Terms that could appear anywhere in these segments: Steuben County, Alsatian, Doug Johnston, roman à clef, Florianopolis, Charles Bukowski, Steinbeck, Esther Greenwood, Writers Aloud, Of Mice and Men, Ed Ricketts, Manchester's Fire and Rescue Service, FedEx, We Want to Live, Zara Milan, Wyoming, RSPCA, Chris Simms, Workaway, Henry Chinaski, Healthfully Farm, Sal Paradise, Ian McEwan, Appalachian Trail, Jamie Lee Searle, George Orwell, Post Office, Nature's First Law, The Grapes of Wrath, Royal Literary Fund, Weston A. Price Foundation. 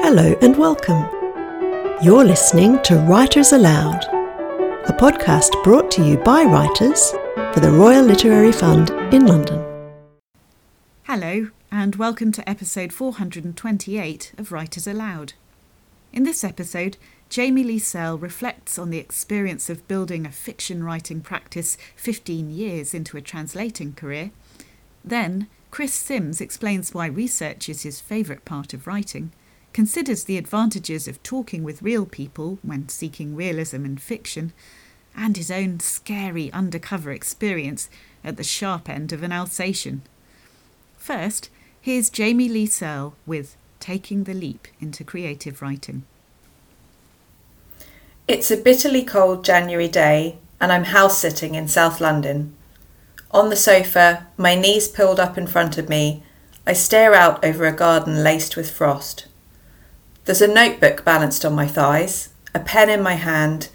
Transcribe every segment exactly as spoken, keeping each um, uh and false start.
Hello and welcome. You're listening to Writers Aloud, a podcast brought to you by writers for the Royal Literary Fund in London. Hello and welcome to episode four hundred twenty-eight of Writers Aloud. In this episode, Jamie Lee Searle reflects on the experience of building a fiction writing practice fifteen years into a translating career. Then, Chris Simms explains why research is his favourite part of writing, considers the advantages of talking with real people when seeking realism in fiction, and his own scary undercover experience at the sharp end of an Alsatian. First, here's Jamie Lee Searle with Taking the Leap into Creative Writing. It's a bitterly cold January day and I'm house-sitting in South London. On the sofa, my knees pulled up in front of me, I stare out over a garden laced with frost. There's a notebook balanced on my thighs, a pen in my hand,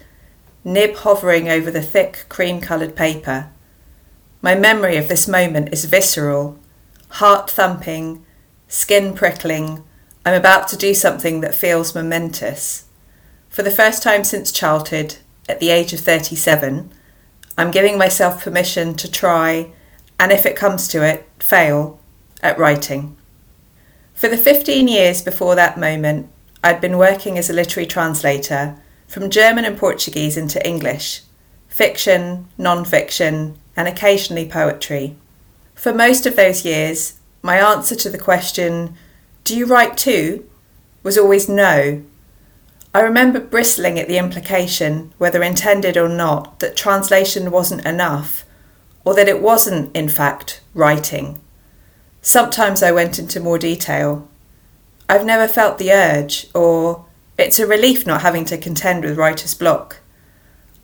nib hovering over the thick cream-coloured paper. My memory of this moment is visceral, heart thumping, skin prickling. I'm about to do something that feels momentous. For the first time since childhood, at the age of thirty-seven, I'm giving myself permission to try, and if it comes to it, fail, at writing. For the fifteen years before that moment, I'd been working as a literary translator from German and Portuguese into English, fiction, non-fiction, and occasionally poetry. For most of those years, my answer to the question, "Do you write too?" was always no. I remember bristling at the implication, whether intended or not, that translation wasn't enough, or that it wasn't, in fact, writing. Sometimes I went into more detail. I've never felt the urge, or it's a relief not having to contend with writer's block.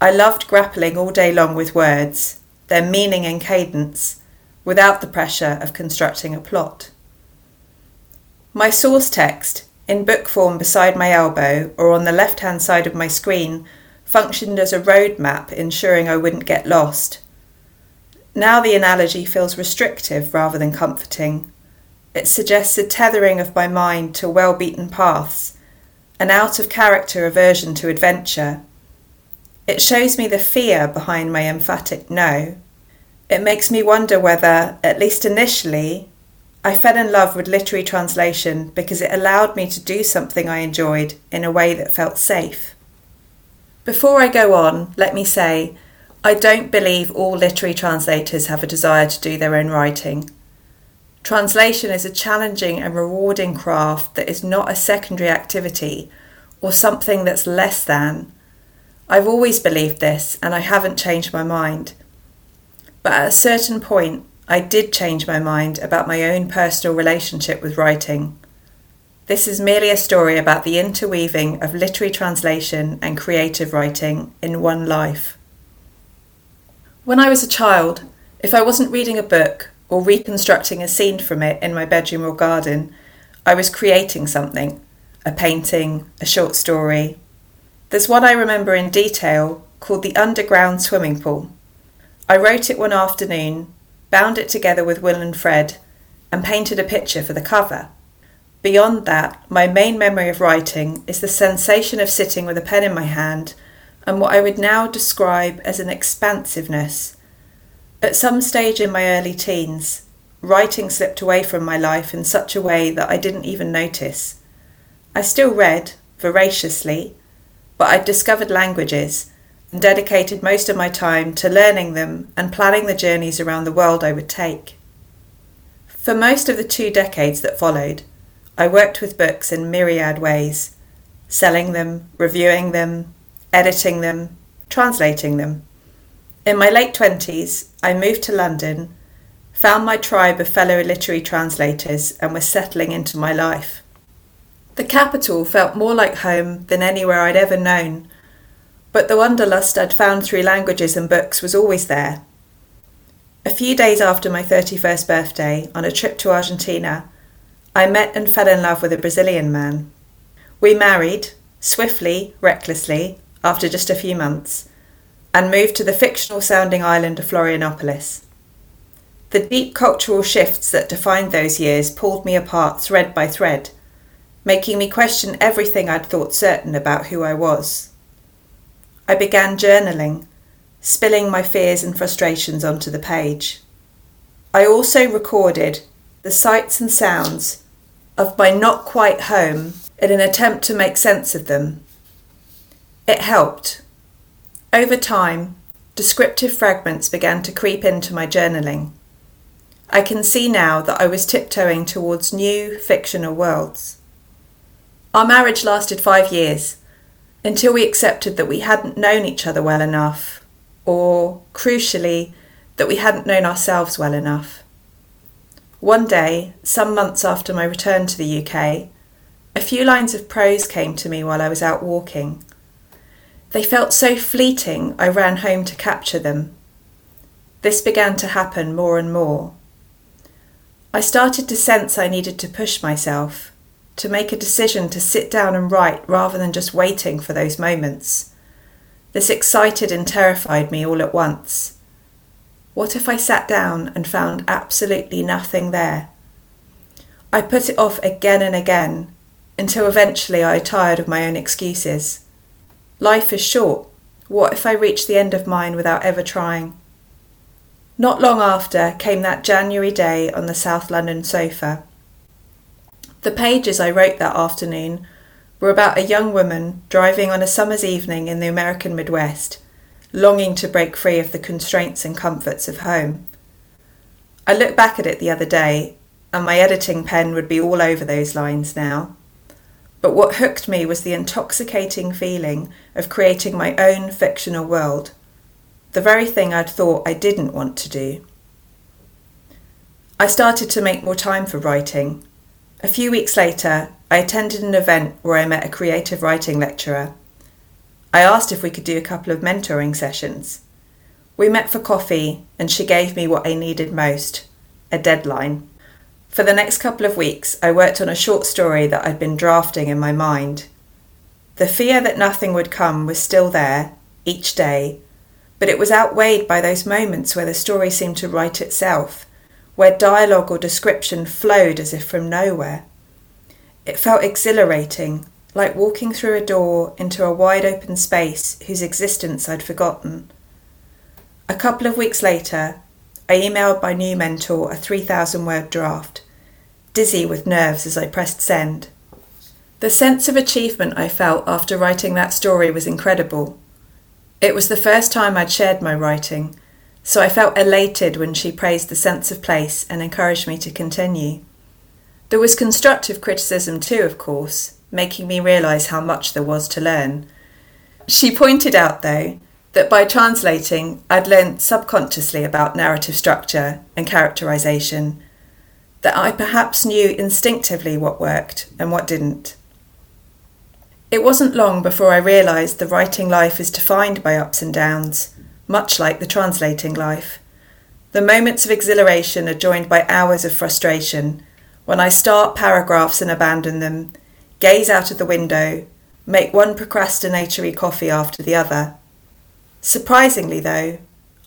I loved grappling all day long with words, their meaning and cadence, without the pressure of constructing a plot. My source text, in book form beside my elbow or on the left-hand side of my screen, functioned as a road map ensuring I wouldn't get lost. Now the analogy feels restrictive rather than comforting. It suggests a tethering of my mind to well-beaten paths, an out-of-character aversion to adventure. It shows me the fear behind my emphatic no. It makes me wonder whether, at least initially, I fell in love with literary translation because it allowed me to do something I enjoyed in a way that felt safe. Before I go on, let me say, I don't believe all literary translators have a desire to do their own writing. Translation is a challenging and rewarding craft that is not a secondary activity or something that's less than. I've always believed this and I haven't changed my mind. But at a certain point, I did change my mind about my own personal relationship with writing. This is merely a story about the interweaving of literary translation and creative writing in one life. When I was a child, if I wasn't reading a book or reconstructing a scene from it in my bedroom or garden, I was creating something, a painting, a short story. There's one I remember in detail called The Underground Swimming Pool. I wrote it one afternoon, bound it together with Will and Fred, and painted a picture for the cover. Beyond that, my main memory of writing is the sensation of sitting with a pen in my hand and what I would now describe as an expansiveness. At some stage in my early teens, writing slipped away from my life in such a way that I didn't even notice. I still read, voraciously, but I'd discovered languages and dedicated most of my time to learning them and planning the journeys around the world I would take. For most of the two decades that followed, I worked with books in myriad ways, selling them, reviewing them, editing them, translating them. In my late twenties, I moved to London, found my tribe of fellow literary translators and was settling into my life. The capital felt more like home than anywhere I'd ever known, but the wanderlust I'd found through languages and books was always there. A few days after my thirty-first birthday, on a trip to Argentina, I met and fell in love with a Brazilian man. We married, swiftly, recklessly, after just a few months, and moved to the fictional-sounding island of Florianopolis. The deep cultural shifts that defined those years pulled me apart thread by thread, making me question everything I'd thought certain about who I was. I began journaling, spilling my fears and frustrations onto the page. I also recorded the sights and sounds of my not quite home in an attempt to make sense of them. It helped. Over time, descriptive fragments began to creep into my journaling. I can see now that I was tiptoeing towards new fictional worlds. Our marriage lasted five years, until we accepted that we hadn't known each other well enough, or, crucially, that we hadn't known ourselves well enough. One day, some months after my return to the U K, a few lines of prose came to me while I was out walking. They felt so fleeting, I ran home to capture them. This began to happen more and more. I started to sense I needed to push myself, to make a decision to sit down and write rather than just waiting for those moments. This excited and terrified me all at once. What if I sat down and found absolutely nothing there? I put it off again and again, until eventually I tired of my own excuses. Life is short. What if I reach the end of mine without ever trying? Not long after came that January day on the South London sofa. The pages I wrote that afternoon were about a young woman driving on a summer's evening in the American Midwest, longing to break free of the constraints and comforts of home. I looked back at it the other day, and my editing pen would be all over those lines now. But what hooked me was the intoxicating feeling of creating my own fictional world, the very thing I'd thought I didn't want to do. I started to make more time for writing. A few weeks later, I attended an event where I met a creative writing lecturer. I asked if we could do a couple of mentoring sessions. We met for coffee and she gave me what I needed most, a deadline. For the next couple of weeks, I worked on a short story that I'd been drafting in my mind. The fear that nothing would come was still there, each day, but it was outweighed by those moments where the story seemed to write itself, where dialogue or description flowed as if from nowhere. It felt exhilarating, like walking through a door into a wide-open space whose existence I'd forgotten. A couple of weeks later, I emailed my new mentor a three thousand word draft, dizzy with nerves as I pressed send. The sense of achievement I felt after writing that story was incredible. It was the first time I'd shared my writing, so I felt elated when she praised the sense of place and encouraged me to continue. There was constructive criticism too, of course, making me realise how much there was to learn. She pointed out, though, that by translating, I'd learned subconsciously about narrative structure and characterisation, that I perhaps knew instinctively what worked and what didn't. It wasn't long before I realised the writing life is defined by ups and downs, much like the translating life. The moments of exhilaration are joined by hours of frustration, when I start paragraphs and abandon them, gaze out of the window, make one procrastinatory coffee after the other. Surprisingly, though,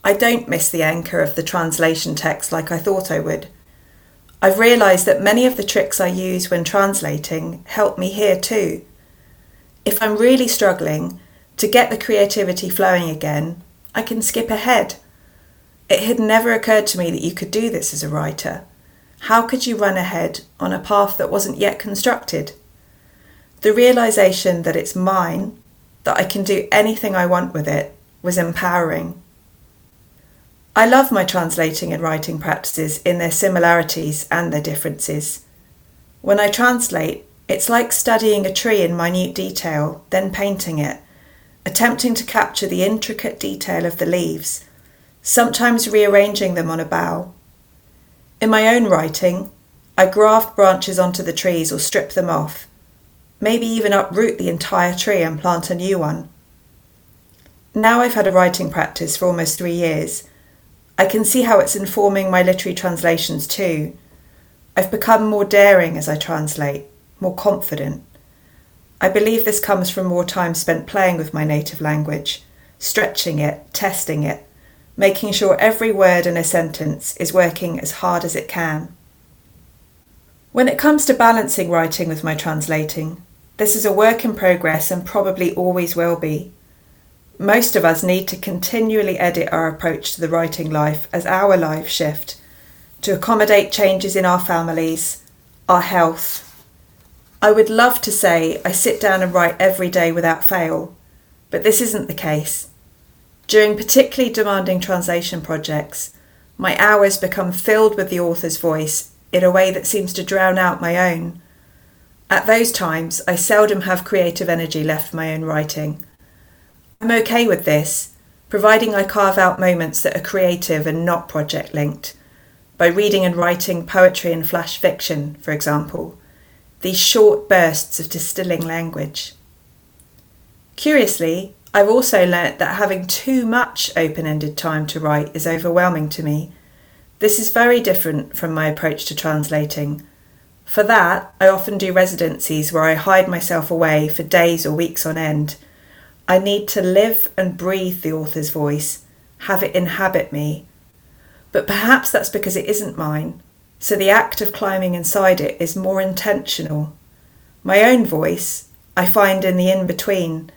I don't miss the anchor of the translation text like I thought I would. I've realised that many of the tricks I use when translating help me here too. If I'm really struggling to get the creativity flowing again, I can skip ahead. It had never occurred to me that you could do this as a writer. How could you run ahead on a path that wasn't yet constructed? The realisation that it's mine, that I can do anything I want with it, was empowering. I love my translating and writing practices in their similarities and their differences. When I translate, it's like studying a tree in minute detail, then painting it, attempting to capture the intricate detail of the leaves, sometimes rearranging them on a bough. In my own writing, I graft branches onto the trees or strip them off, maybe even uproot the entire tree and plant a new one. Now I've had a writing practice for almost three years. I can see how it's informing my literary translations too. I've become more daring as I translate, more confident. I believe this comes from more time spent playing with my native language, stretching it, testing it, making sure every word in a sentence is working as hard as it can. When it comes to balancing writing with my translating, this is a work in progress and probably always will be. Most of us need to continually edit our approach to the writing life as our lives shift, to accommodate changes in our families, our health. I would love to say I sit down and write every day without fail, but this isn't the case. During particularly demanding translation projects, my hours become filled with the author's voice in a way that seems to drown out my own. At those times, I seldom have creative energy left for my own writing. I'm okay with this, providing I carve out moments that are creative and not project-linked, by reading and writing poetry and flash fiction, for example, these short bursts of distilling language. Curiously, I've also learnt that having too much open-ended time to write is overwhelming to me. This is very different from my approach to translating. For that, I often do residencies where I hide myself away for days or weeks on end. I need to live and breathe the author's voice, have it inhabit me. But perhaps that's because it isn't mine, so the act of climbing inside it is more intentional. My own voice, I find in the in-between,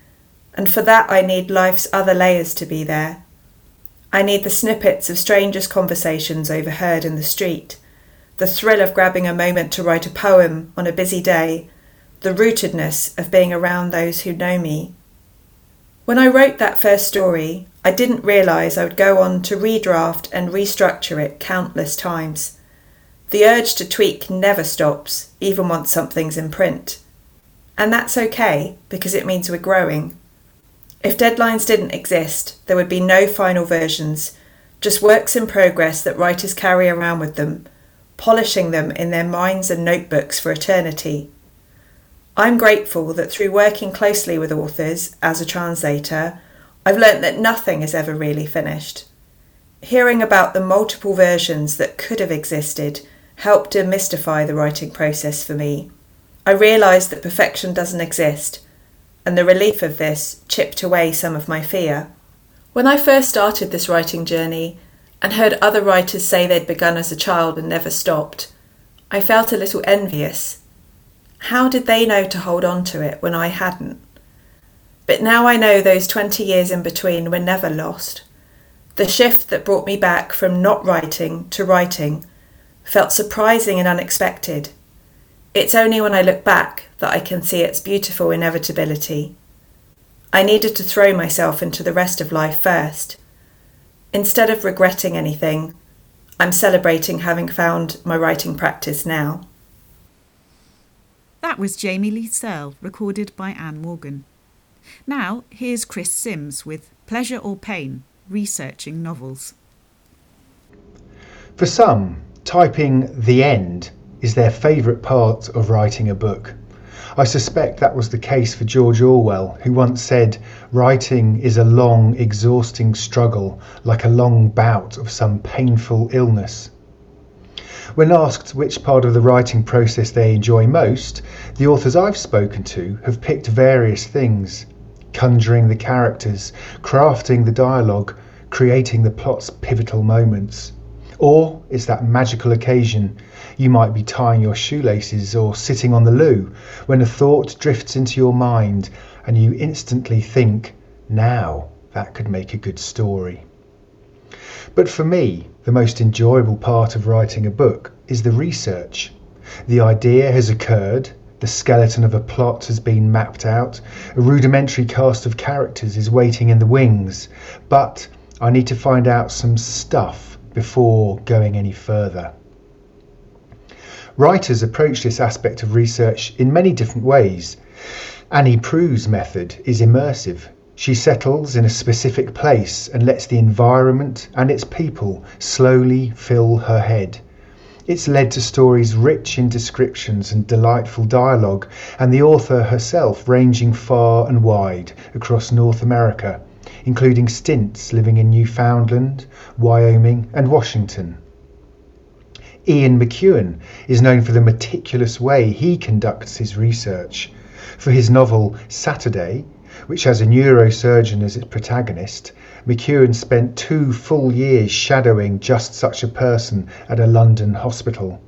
and for that I need life's other layers to be there. I need the snippets of strangers' conversations overheard in the street, the thrill of grabbing a moment to write a poem on a busy day, the rootedness of being around those who know me. When I wrote that first story, I didn't realise I would go on to redraft and restructure it countless times. The urge to tweak never stops, even once something's in print. And that's okay, because it means we're growing. If deadlines didn't exist, there would be no final versions, just works in progress that writers carry around with them, polishing them in their minds and notebooks for eternity. I'm grateful that through working closely with authors as a translator, I've learnt that nothing is ever really finished. Hearing about the multiple versions that could have existed helped demystify the writing process for me. I realised that perfection doesn't exist, and the relief of this chipped away some of my fear. When I first started this writing journey and heard other writers say they'd begun as a child and never stopped, I felt a little envious. How did they know to hold on to it when I hadn't? But now I know those twenty years in between were never lost. The shift that brought me back from not writing to writing felt surprising and unexpected. It's only when I look back that I can see its beautiful inevitability. I needed to throw myself into the rest of life first. Instead of regretting anything, I'm celebrating having found my writing practice now. That was Jamie Lee Searle, recorded by Anne Morgan. Now, here's Chris Simms with Pleasure or Pain, Researching Novels. For some, typing the end is their favourite part of writing a book. I suspect that was the case for George Orwell, who once said, "Writing is a long, exhausting struggle, like a long bout of some painful illness." When asked which part of the writing process they enjoy most, the authors I've spoken to have picked various things: conjuring the characters, crafting the dialogue, creating the plot's pivotal moments. Or it's that magical occasion. You might be tying your shoelaces or sitting on the loo when a thought drifts into your mind and you instantly think, now that could make a good story. But for me, the most enjoyable part of writing a book is the research. The idea has occurred, the skeleton of a plot has been mapped out, a rudimentary cast of characters is waiting in the wings, but I need to find out some stuff before going any further. Writers approach this aspect of research in many different ways. Annie Prue's method is immersive. She settles in a specific place and lets the environment and its people slowly fill her head. It's led to stories rich in descriptions and delightful dialogue, and the author herself ranging far and wide across North America, including stints living in Newfoundland, Wyoming and Washington. Ian McEwan is known for the meticulous way he conducts his research. For his novel Saturday, which has a neurosurgeon as its protagonist, McEwan spent two full years shadowing just such a person at a London hospital.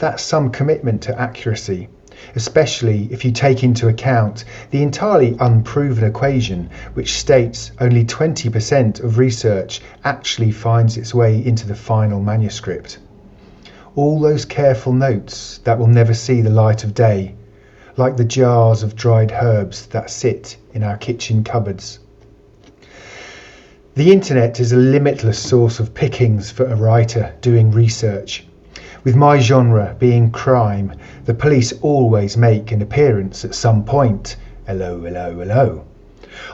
that's some commitment to accuracy, especially if you take into account the entirely unproven equation which states only twenty percent of research actually finds its way into the final manuscript. All those careful notes that will never see the light of day, like the jars of dried herbs that sit in our kitchen cupboards. The internet is a limitless source of pickings for a writer doing research. With my genre being crime, the police always make an appearance at some point. Hello, hello, hello.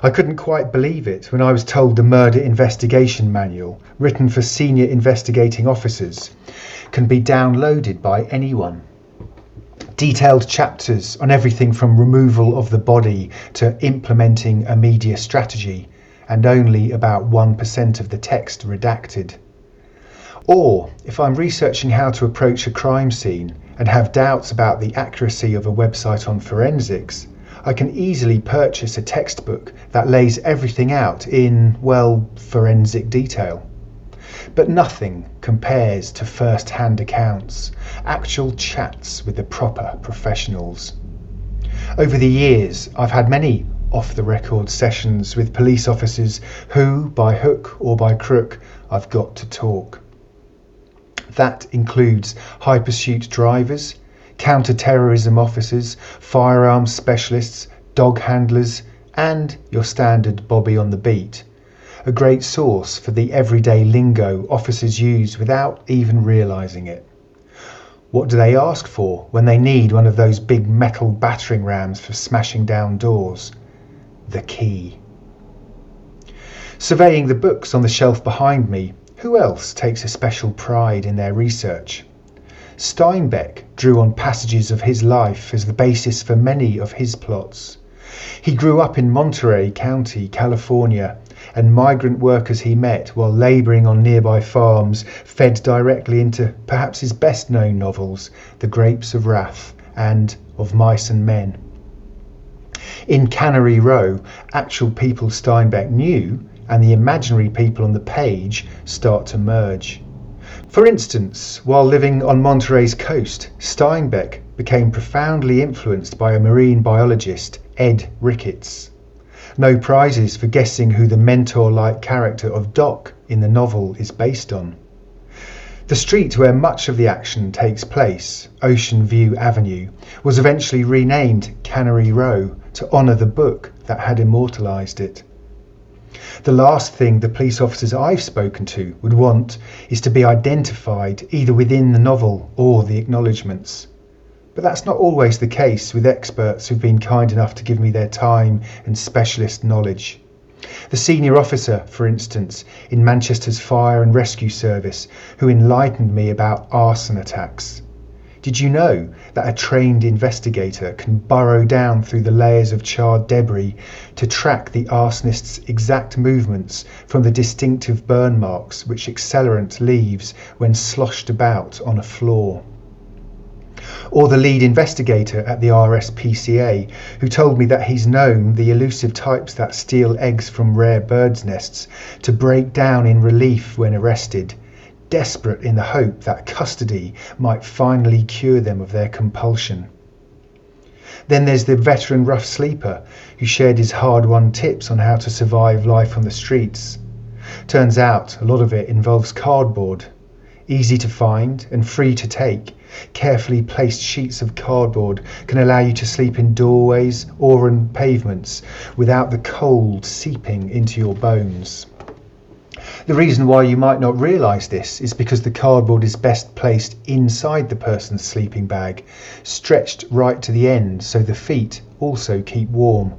I couldn't quite believe it when I was told the Murder Investigation Manual, written for senior investigating officers, can be downloaded by anyone. Detailed chapters on everything from removal of the body to implementing a media strategy, and only about one percent of the text redacted. Or, if I'm researching how to approach a crime scene and have doubts about the accuracy of a website on forensics, I can easily purchase a textbook that lays everything out in, well, forensic detail. But nothing compares to first-hand accounts, actual chats with the proper professionals. Over the years, I've had many off-the-record sessions with police officers who, by hook or by crook, I've got to talk. That includes high pursuit drivers, counter-terrorism officers, firearms specialists, dog handlers, and your standard Bobby on the beat, a great source for the everyday lingo officers use without even realising it. What do they ask for when they need one of those big metal battering rams for smashing down doors? The key. Surveying the books on the shelf behind me, who else takes a special pride in their research? Steinbeck drew on passages of his life as the basis for many of his plots. He grew up in Monterey County, California, and migrant workers he met while labouring on nearby farms fed directly into perhaps his best-known novels, The Grapes of Wrath and Of Mice and Men. In Cannery Row, actual people Steinbeck knew and the imaginary people on the page start to merge. For instance, while living on Monterey's coast, Steinbeck became profoundly influenced by a marine biologist, Ed Ricketts. No prizes for guessing who the mentor-like character of Doc in the novel is based on. The street where much of the action takes place, Ocean View Avenue, was eventually renamed Cannery Row to honour the book that had immortalised it. The last thing the police officers I've spoken to would want is to be identified either within the novel or the acknowledgements. But that's not always the case with experts who've been kind enough to give me their time and specialist knowledge. The senior officer, for instance, in Manchester's Fire and Rescue Service, who enlightened me about arson attacks. Did you know that a trained investigator can burrow down through the layers of charred debris to track the arsonist's exact movements from the distinctive burn marks which accelerant leaves when sloshed about on a floor? Or the lead investigator at the R S P C A, who told me that he's known the elusive types that steal eggs from rare birds' nests to break down in relief when arrested, desperate in the hope that custody might finally cure them of their compulsion. Then there's the veteran rough sleeper who shared his hard-won tips on how to survive life on the streets. Turns out a lot of it involves cardboard. Easy to find and free to take, carefully placed sheets of cardboard can allow you to sleep in doorways or on pavements without the cold seeping into your bones. The reason why you might not realise this is because the cardboard is best placed inside the person's sleeping bag, stretched right to the end so the feet also keep warm.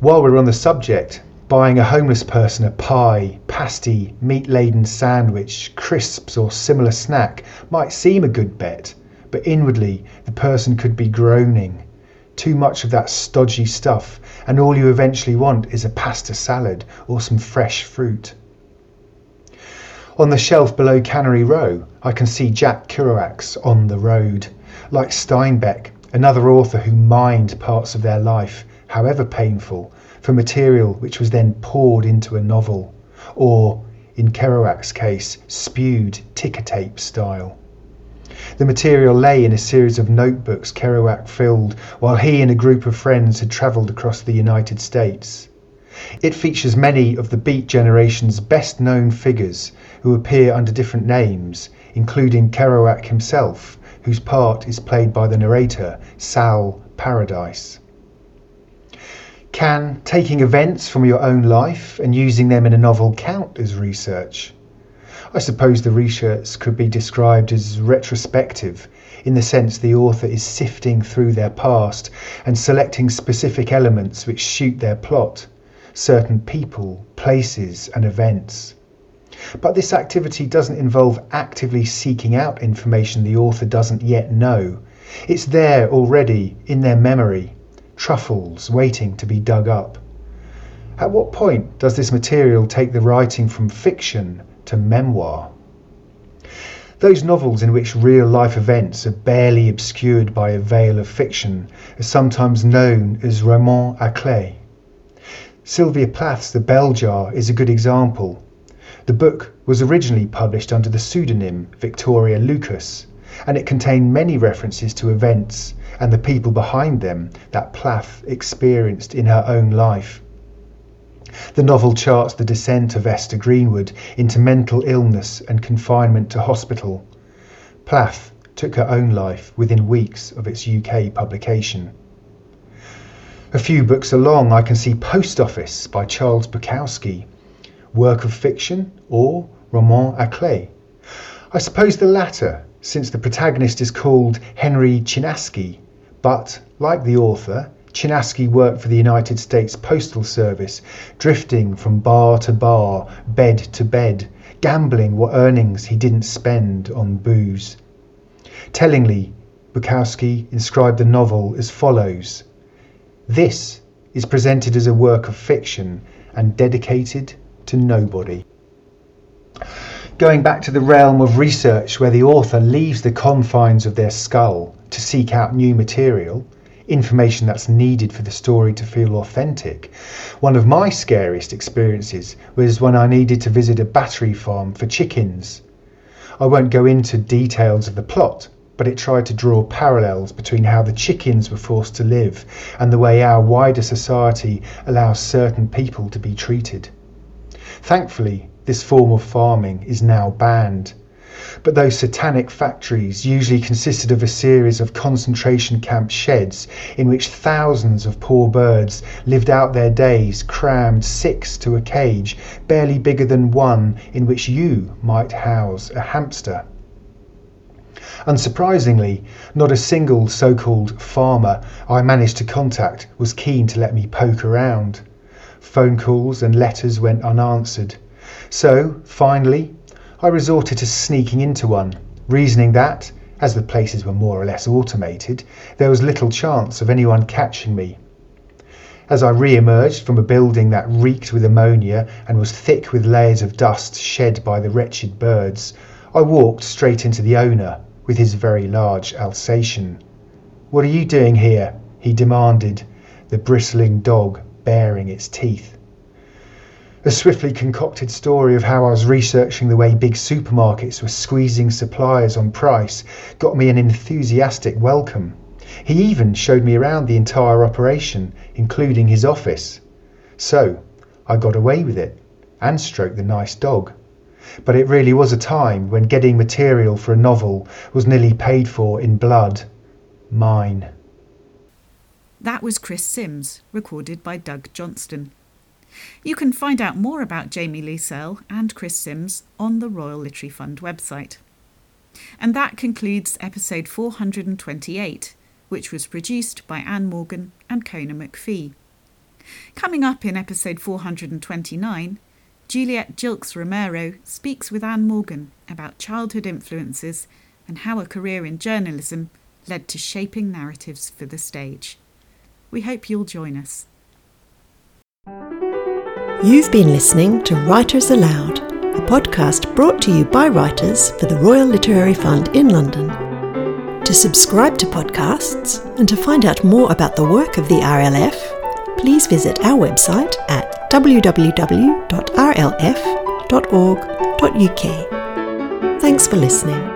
While we're on the subject, buying a homeless person a pie, pasty, meat-laden sandwich, crisps or similar snack might seem a good bet, but inwardly the person could be groaning. Too much of that stodgy stuff, and all you eventually want is a pasta salad or some fresh fruit. On the shelf below Cannery Row, I can see Jack Kerouac's On the Road. Like Steinbeck, another author who mined parts of their life, however painful, for material which was then poured into a novel, or, in Kerouac's case, spewed ticker tape style. The material lay in a series of notebooks Kerouac filled while he and a group of friends had travelled across the United States. It features many of the Beat Generation's best-known figures who appear under different names, including Kerouac himself, whose part is played by the narrator, Sal Paradise. Can taking events from your own life and using them in a novel count as research? I suppose the research could be described as retrospective, in the sense the author is sifting through their past and selecting specific elements which suit their plot, certain people, places and events. But this activity doesn't involve actively seeking out information the author doesn't yet know. It's there already, in their memory, truffles waiting to be dug up. At what point does this material take the writing from fiction to memoir? Those novels in which real-life events are barely obscured by a veil of fiction are sometimes known as roman à clef. Sylvia Plath's The Bell Jar is a good example. The book was originally published under the pseudonym Victoria Lucas, and it contained many references to events and the people behind them that Plath experienced in her own life. The novel charts the descent of Esther Greenwood into mental illness and confinement to hospital. Plath took her own life within weeks of its U K publication. A few books along, I can see Post Office by Charles Bukowski, work of fiction or roman à clef. I suppose the latter, since the protagonist is called Henry Chinaski, but, like the author, Chinaski worked for the United States Postal Service, drifting from bar to bar, bed to bed, gambling what earnings he didn't spend on booze. Tellingly, Bukowski inscribed the novel as follows: "This is presented as a work of fiction and dedicated to nobody." Going back to the realm of research where the author leaves the confines of their skull to seek out new material, information that's needed for the story to feel authentic, one of my scariest experiences was when I needed to visit a battery farm for chickens. I won't go into details of the plot, but it tried to draw parallels between how the chickens were forced to live and the way our wider society allows certain people to be treated. Thankfully, this form of farming is now banned, but those satanic factories usually consisted of a series of concentration camp sheds in which thousands of poor birds lived out their days crammed six to a cage barely bigger than one in which you might house a hamster. Unsurprisingly, not a single so-called farmer I managed to contact was keen to let me poke around. Phone calls and letters went unanswered. So, finally, I resorted to sneaking into one, reasoning that, as the places were more or less automated, there was little chance of anyone catching me. As I re-emerged from a building that reeked with ammonia and was thick with layers of dust shed by the wretched birds, I walked straight into the owner with his very large Alsatian. "What are you doing here?" he demanded, the bristling dog baring its teeth. A swiftly concocted story of how I was researching the way big supermarkets were squeezing suppliers on price got me an enthusiastic welcome. He even showed me around the entire operation, including his office. So I got away with it and stroked the nice dog. But it really was a time when getting material for a novel was nearly paid for in blood. Mine. That was Chris Simms, recorded by Doug Johnston. You can find out more about Jamie Lee Searle and Chris Simms on the Royal Literary Fund website. And that concludes episode four hundred twenty-eight, which was produced by Anne Morgan and Kona McPhee. Coming up in episode four hundred twenty-nine, Juliet Jilks Romero speaks with Anne Morgan about childhood influences and how a career in journalism led to shaping narratives for the stage. We hope you'll join us. You've been listening to Writers Aloud, a podcast brought to you by writers for the Royal Literary Fund in London. To subscribe to podcasts and to find out more about the work of the R L F, please visit our website at w w w dot r l f dot org dot u k. Thanks for listening.